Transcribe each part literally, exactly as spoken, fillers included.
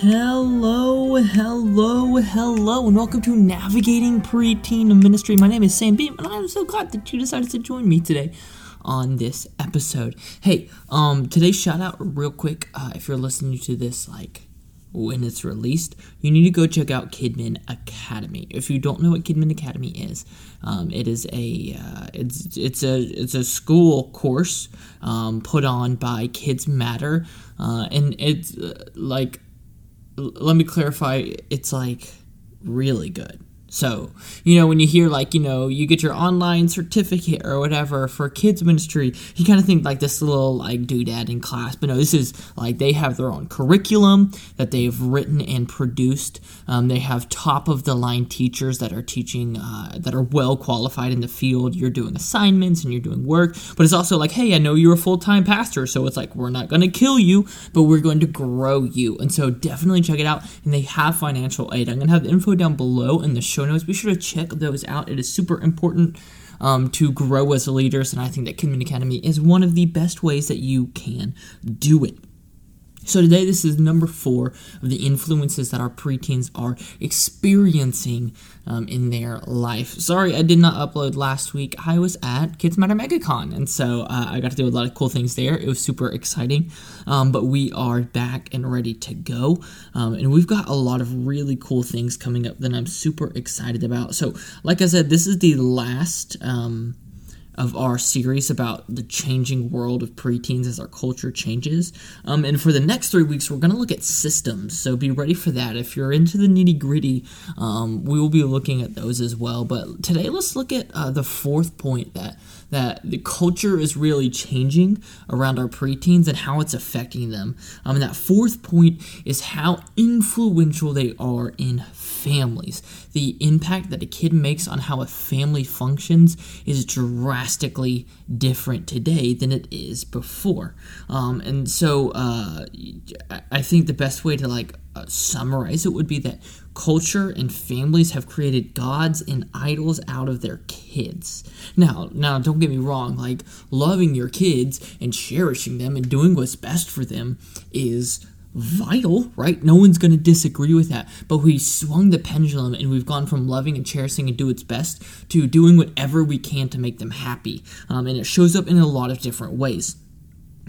Hello, hello, hello, and welcome to Navigating Preteen Ministry. My name is Sam Beam, and I'm so glad that you decided to join me today on this episode. Hey, um, today's shout out real quick, uh, if you're listening to this, like, when it's released, you need to go check out Kidmin Academy. If you don't know what Kidmin Academy is, um, it is a uh, it's it's a it's a school course um, put on by Kids Matter, uh, and it's uh, like l- let me clarify, it's like really good. So, you know, when you hear, like, you know, you get your online certificate or whatever for kids ministry, you kind of think, like, this little, like, doodad in class. But no, this is, like, they have their own curriculum that they've written and produced. Um, they have top-of-the-line teachers that are teaching, uh, that are well-qualified in the field. You're doing assignments and you're doing work. But it's also like, hey, I know you're a full-time pastor, so it's like, we're not going to kill you, but we're going to grow you. And so definitely check it out. And they have financial aid. I'm going to have the info down below in the show. Show notes. Be sure to check those out. It is super important um, to grow as leaders, and I think that Kidmin Academy is one of the best ways that you can do it. So today, this is number four of the influences that our preteens are experiencing um, in their life. Sorry, I did not upload last week. I was at Kids Matter MegaCon, and so uh, I got to do a lot of cool things there. It was super exciting, um, but we are back and ready to go, um, and we've got a lot of really cool things coming up that I'm super excited about. So, like I said, this is the last Um, of our series about the changing world of preteens as our culture changes. Um, and for the next three weeks, we're going to look at systems, so be ready for that. If you're into the nitty-gritty, um, we will be looking at those as well. But today, let's look at uh, the fourth point, that that the culture is really changing around our preteens and how it's affecting them. Um, and that fourth point is how influential they are in families. The impact that a kid makes on how a family functions is drastically different today than it is before. Um, and so uh, I think the best way to like Uh, summarize it would be that culture and families have created gods and idols out of their kids. Now, now don't get me wrong, like loving your kids and cherishing them and doing what's best for them is vital, right? No one's going to disagree with that. But we swung the pendulum and we've gone from loving and cherishing and do its best to doing whatever we can to make them happy. Um, and it shows up in a lot of different ways.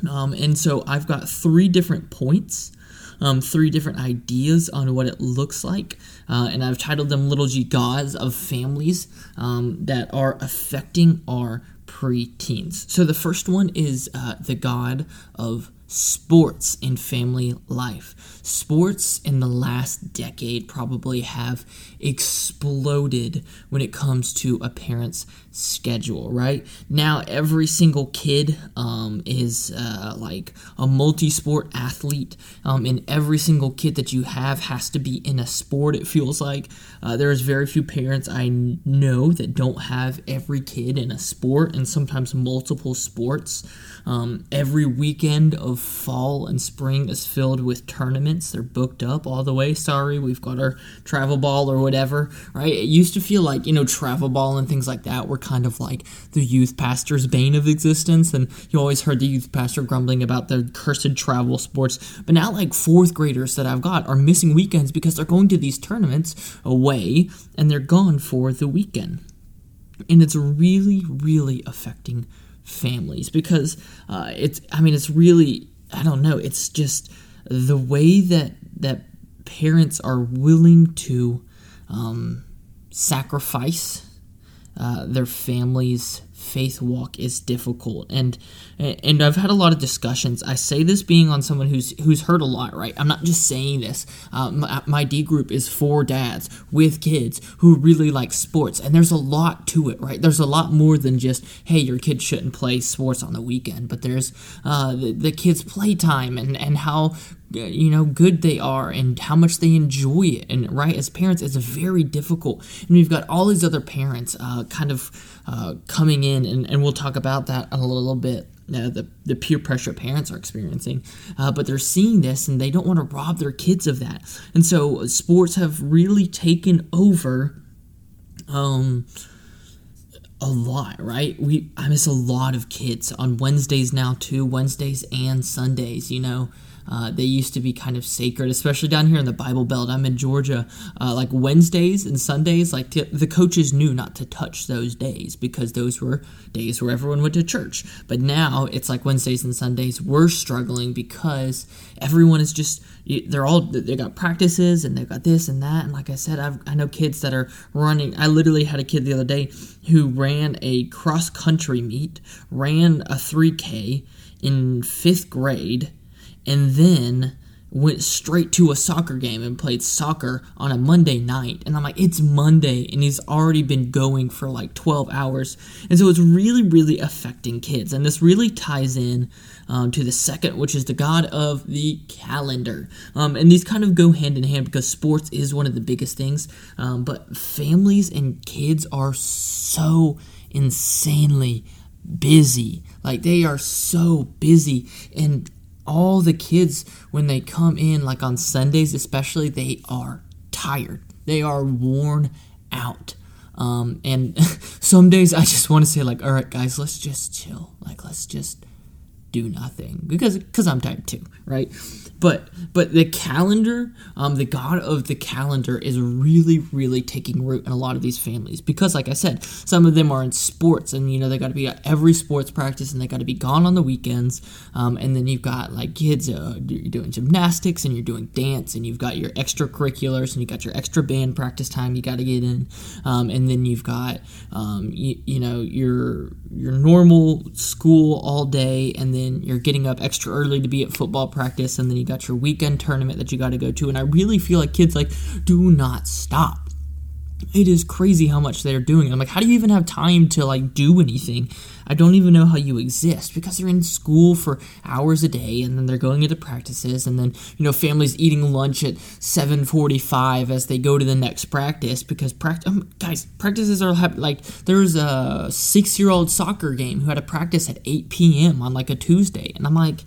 Um, and so I've got three different points Um, three different ideas on what it looks like, uh, and I've titled them Little G Gods of Families um, that are affecting our preteens. So the first one is uh, the god of sports in family life. Sports in the last decade probably have exploded when it comes to a parent's schedule, right? Now every single kid um, is uh, like a multi-sport athlete, um, and every single kid that you have has to be in a sport, it feels like. Uh, there is very few parents I know that don't have every kid in a sport, and sometimes multiple sports. Um, every weekend of fall and spring is filled with tournaments. They're booked up all the way. Sorry, we've got our travel ball or whatever, right? It used to feel like, you know, travel ball and things like that were kind of like the youth pastor's bane of existence, and you always heard the youth pastor grumbling about the cursed travel sports. But now, like, fourth graders that I've got are missing weekends because they're going to these tournaments away, and they're gone for the weekend. And it's really, really affecting families because uh, it's, I mean, it's really, I don't know, it's just the way that that parents are willing to um, sacrifice uh, their family's faith walk is difficult, and and I've had a lot of discussions. I say this being on someone who's who's heard a lot, right? I'm not just saying this. Uh, my, my D group is for dads with kids who really like sports, and there's a lot to it, right? There's a lot more than just, hey, your kid shouldn't play sports on the weekend, but there's uh, the, the kids' playtime and, and how you know good they are and how much they enjoy it, and right, as parents it's very difficult. And we've got all these other parents uh, kind of uh, coming in and, and we'll talk about that a little bit. Uh, the, the peer pressure parents are experiencing, uh, but they're seeing this and they don't want to rob their kids of that, and so sports have really taken over um a lot, right? We I miss a lot of kids on Wednesdays now too, Wednesdays and Sundays, you know. Uh, they used to be kind of sacred, especially down here in the Bible Belt. I'm in Georgia. Uh, like Wednesdays and Sundays, like t- the coaches knew not to touch those days because those were days where everyone went to church. But now it's like Wednesdays and Sundays we're struggling because everyone is just they're all they got practices and they've got this and that. And like I said, I've, I know kids that are running. I literally had a kid the other day who ran a cross country meet, ran a three K in fifth grade, and then went straight to a soccer game and played soccer on a Monday night. And I'm like, it's Monday, and he's already been going for like twelve hours. And so it's really, really affecting kids. And this really ties in um, to the second, which is the god of the calendar. Um, and these kind of go hand in hand because sports is one of the biggest things. Um, but families and kids are so insanely busy. Like, they are so busy, and all the kids, when they come in, like on Sundays especially, they are tired. They are worn out. Um, and some days I just want to say, like, all right, guys, let's just chill. Like, let's just do nothing because because I'm tired too, right? But but the calendar, um, the god of the calendar is really, really taking root in a lot of these families because, like I said, some of them are in sports and, you know, they got to be at every sports practice and they got to be gone on the weekends. Um, and then you've got, like, kids, uh, you're doing gymnastics and you're doing dance and you've got your extracurriculars and you got your extra band practice time you got to get in. Um, and then you've got, um, you, you know, your your normal school all day, and then you're getting up extra early to be at football practice, and then you got your weekend tournament that you got to go to. And I really feel like kids, like, do not stop. It is crazy how much they're doing. I'm like, how do you even have time to, like, do anything? I don't even know how you exist because they're in school for hours a day, and then they're going into practices, and then, you know, families eating lunch at seven forty-five as they go to the next practice because practice, um, guys, practices are hap- like, there's a six-year-old soccer game who had a practice at eight p.m. on, like, a Tuesday, and I'm like,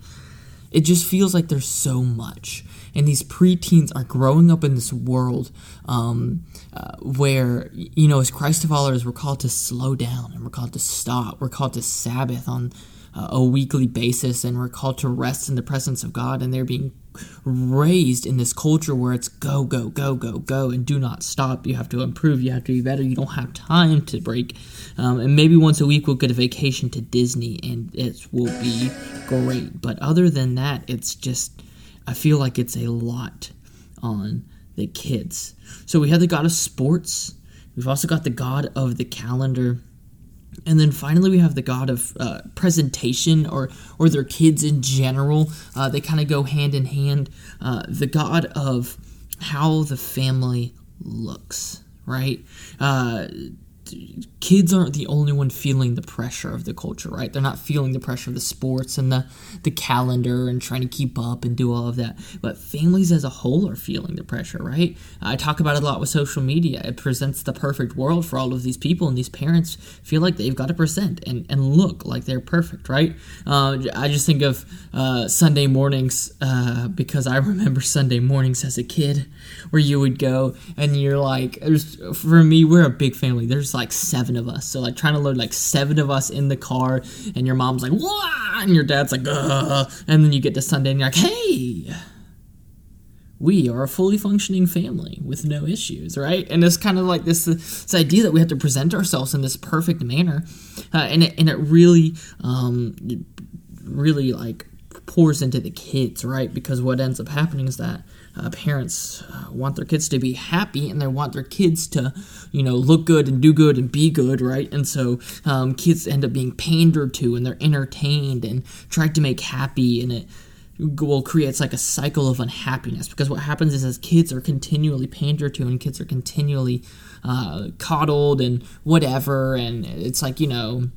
it just feels like there's so much. And these preteens are growing up in this world um, uh, where, you know, as Christ followers, we're called to slow down and we're called to stop. We're called to Sabbath on uh, a weekly basis, and we're called to rest in the presence of God. And they're being raised in this culture where it's go, go, go, go, go, and do not stop. You have to improve. You have to be better. You don't have time to break. Um, and maybe once a week we'll get a vacation to Disney, and it will be great. But other than that, it's just, I feel like it's a lot on the kids. So we have the god of sports. We've also got the god of the calendar. And then finally, we have the god of uh, presentation, or or their kids in general. Uh, they kind of go hand in hand. Uh, the god of how the family looks, right? Uh, kids aren't the only one feeling the pressure of the culture, right? They're not feeling the pressure of the sports and the, the calendar and trying to keep up and do all of that. But families as a whole are feeling the pressure, right? I talk about it a lot with social media. It presents the perfect world for all of these people, and these parents feel like they've got to present and, and look like they're perfect, right? Uh, I just think of uh, Sunday mornings uh, because I remember Sunday mornings as a kid where you would go and you're like, for me, we're a big family. There's like like seven of us, so like trying to load like seven of us in the car, and your mom's like, "Wah!" and your dad's like, "Ugh!" And then you get to Sunday and you're like, "Hey, we are a fully functioning family with no issues," right? And it's kind of like this, this idea that we have to present ourselves in this perfect manner, uh, and it and it really, um, really like pours into the kids, right? Because what ends up happening is that Uh, parents uh, want their kids to be happy, and they want their kids to, you know, look good and do good and be good, right? And so um, kids end up being pandered to, and they're entertained and tried to make happy, and it well creates like a cycle of unhappiness, because what happens is as kids are continually pandered to and kids are continually uh, coddled and whatever, and it's like, you know,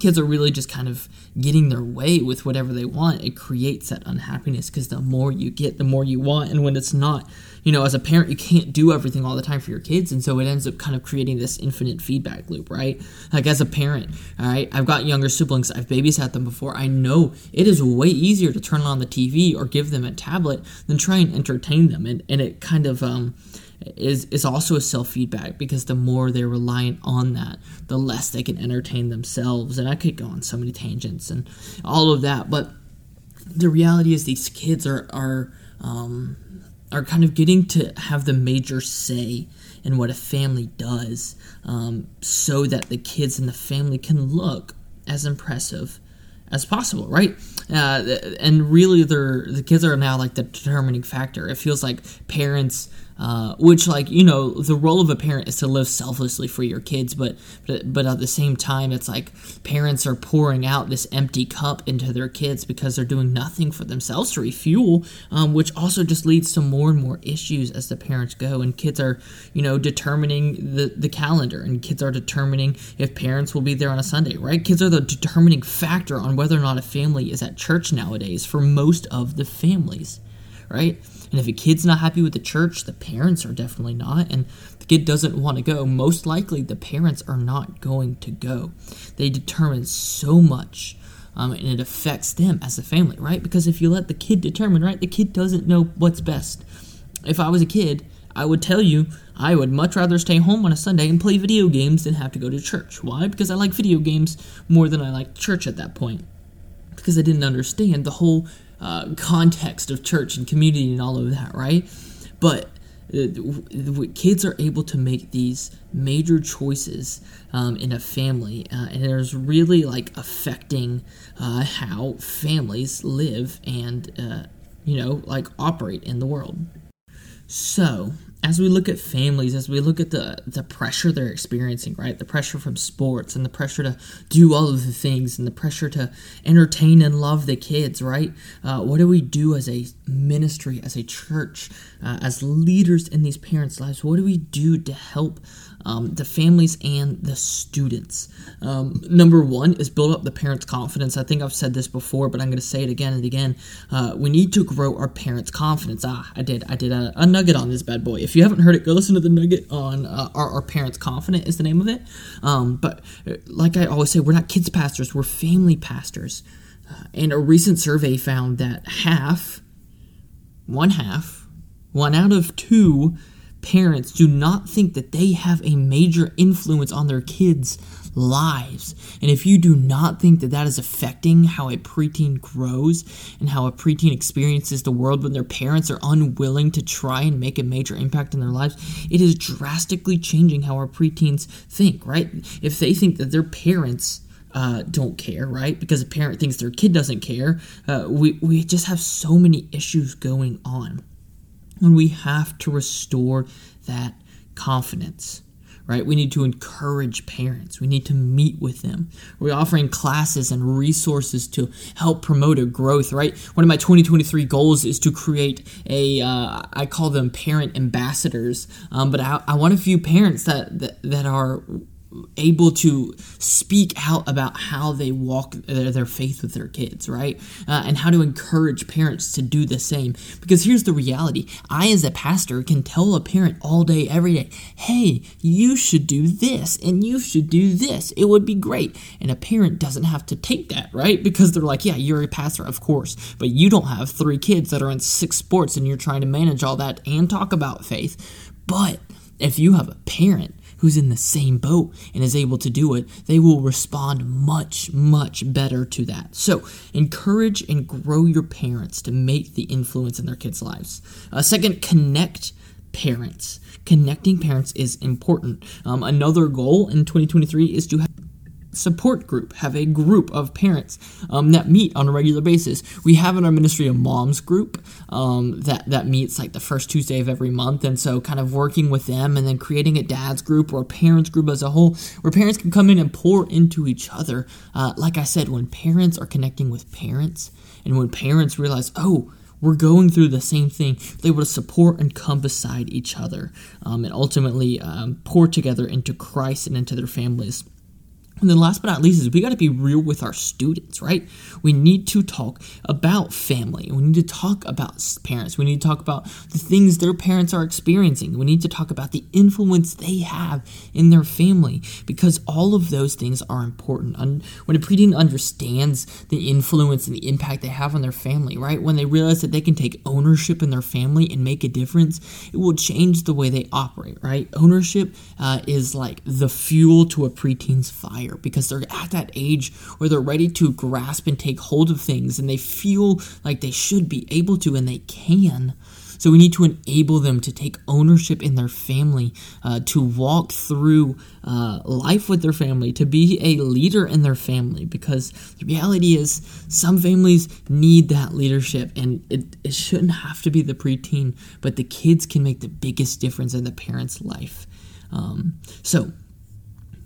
kids are really just kind of getting their way with whatever they want. It creates that unhappiness because the more you get, the more you want. And when it's not, you know, as a parent, you can't do everything all the time for your kids. And so it ends up kind of creating this infinite feedback loop, right? Like as a parent, all right, I've got younger siblings. I've babysat them before. I know it is way easier to turn on the T V or give them a tablet than try and entertain them. And, and it kind of... um is is also a self-feedback, because the more they're reliant on that, the less they can entertain themselves. And I could go on so many tangents and all of that, but the reality is these kids are are um, are kind of getting to have the major say in what a family does, um, so that the kids in the family can look as impressive as possible, right? Uh, and really, they're, the kids are now like the determining factor. It feels like parents, uh, which like, you know, the role of a parent is to live selflessly for your kids, but, but but at the same time, it's like parents are pouring out this empty cup into their kids because they're doing nothing for themselves to refuel, um, which also just leads to more and more issues as the parents go. And kids are, you know, determining the, the calendar, and kids are determining if parents will be there on a Sunday, right? Kids are the determining factor on whether or not a family is at church nowadays for most of the families, right? And if a kid's not happy with the church, the parents are definitely not, and the kid doesn't want to go, most likely the parents are not going to go. They determine so much, um, and it affects them as a family, right? Because if you let the kid determine, right, the kid doesn't know what's best. If I was a kid, I would tell you I would much rather stay home on a Sunday and play video games than have to go to church. Why? Because I like video games more than I like church at that point, because I didn't understand the whole uh, context of church and community and all of that, right? But uh, w- kids are able to make these major choices um, in a family, uh, and it is really like affecting uh, how families live and, uh, you know, like operate in the world. So as we look at families, as we look at the, the pressure they're experiencing, right? The pressure from sports and the pressure to do all of the things and the pressure to entertain and love the kids, right? Uh, what do we do as a ministry, as a church, uh, as leaders in these parents' lives? What do we do to help um, the families and the students? Um, number one is build up the parents' confidence. I think I've said this before, but I'm going to say it again and again. Uh, we need to grow our parents' confidence. Ah, I did. I did a, a nugget on this bad boy. If If you haven't heard it, go listen to the nugget on uh, Are Our Parents Confident is the name of it. Um, but like I always say, we're not kids pastors, we're family pastors. Uh, and a recent survey found that half, one half, one out of two parents do not think that they have a major influence on their kids' lives. And if you do not think that that is affecting how a preteen grows and how a preteen experiences the world when their parents are unwilling to try and make a major impact in their lives, it is drastically changing how our preteens think, right? If they think that their parents uh, don't care, right, because a parent thinks their kid doesn't care, uh, we, we just have so many issues going on. And we have to restore that confidence. Right? We need to encourage parents. We need to meet with them. We're offering classes and resources to help promote a growth, right? One of my twenty twenty-three goals is to create a, uh, I call them parent ambassadors, um, but I, I want to view parents that, that, that are able to speak out about how they walk their, their faith with their kids, right? Uh, and how to encourage parents to do the same. Because here's the reality. I, as a pastor, can tell a parent all day, every day, hey, you should do this, and you should do this. It would be great. And a parent doesn't have to take that, right? Because they're like, yeah, you're a pastor, of course, but you don't have three kids that are in six sports, and you're trying to manage all that and talk about faith. But if you have a parent who's in the same boat and is able to do it, they will respond much, much better to that. So encourage and grow your parents to make the influence in their kids' lives. Uh, second, connect parents. Connecting parents is important. Um, another goal in twenty twenty-three is to have support group, have a group of parents um, that meet on a regular basis. We have in our ministry a moms group um, that, that meets like the first Tuesday of every month, and so kind of working with them and then creating a dad's group or a parents group as a whole where parents can come in and pour into each other. Uh, like I said, when parents are connecting with parents and when parents realize, oh, we're going through the same thing, they're able to support and come beside each other um, and ultimately um, pour together into Christ and into their families. And then last but not least is we got to be real with our students, right? We need to talk about family. We need to talk about parents. We need to talk about the things their parents are experiencing. We need to talk about the influence they have in their family, because all of those things are important. When a preteen understands the influence and the impact they have on their family, right? When they realize that they can take ownership in their family and make a difference, it will change the way they operate, right? Ownership uh, is like the fuel to a preteen's fire. desire, because they're at that age where they're ready to grasp and take hold of things, and they feel like they should be able to, and they can. So we need to enable them to take ownership in their family, uh, to walk through uh, life with their family, to be a leader in their family, because the reality is some families need that leadership, and it, it shouldn't have to be the preteen, but the kids can make the biggest difference in the parent's life. Um, so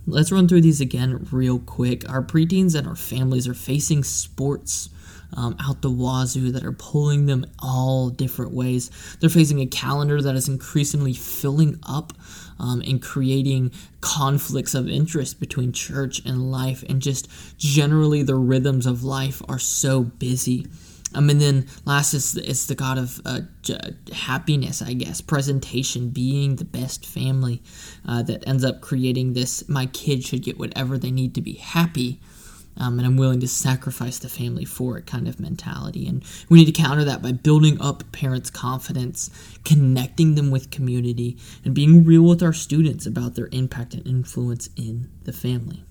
let's run through these again real quick. Our preteens and our families are facing sports Um, out the wazoo that are pulling them all different ways. They're facing a calendar that is increasingly filling up um, and creating conflicts of interest between church and life, and just generally the rhythms of life are so busy. Um, and then last is it's the god of uh, j- happiness, I guess, presentation, being the best family uh, that ends up creating this, my kid should get whatever they need to be happy. Um, and I'm willing to sacrifice the family for it kind of mentality. And we need to counter that by building up parents' confidence, connecting them with community, and being real with our students about their impact and influence in the family.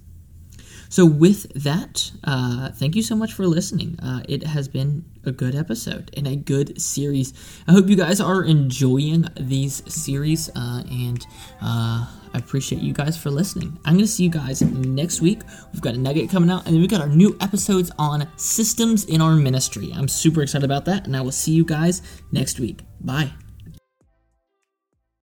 So with that, uh, thank you so much for listening. Uh, it has been a good episode and a good series. I hope you guys are enjoying these series, uh, and uh, I appreciate you guys for listening. I'm going to see you guys next week. We've got a nugget coming out, and then we've got our new episodes on systems in our ministry. I'm super excited about that, and I will see you guys next week. Bye.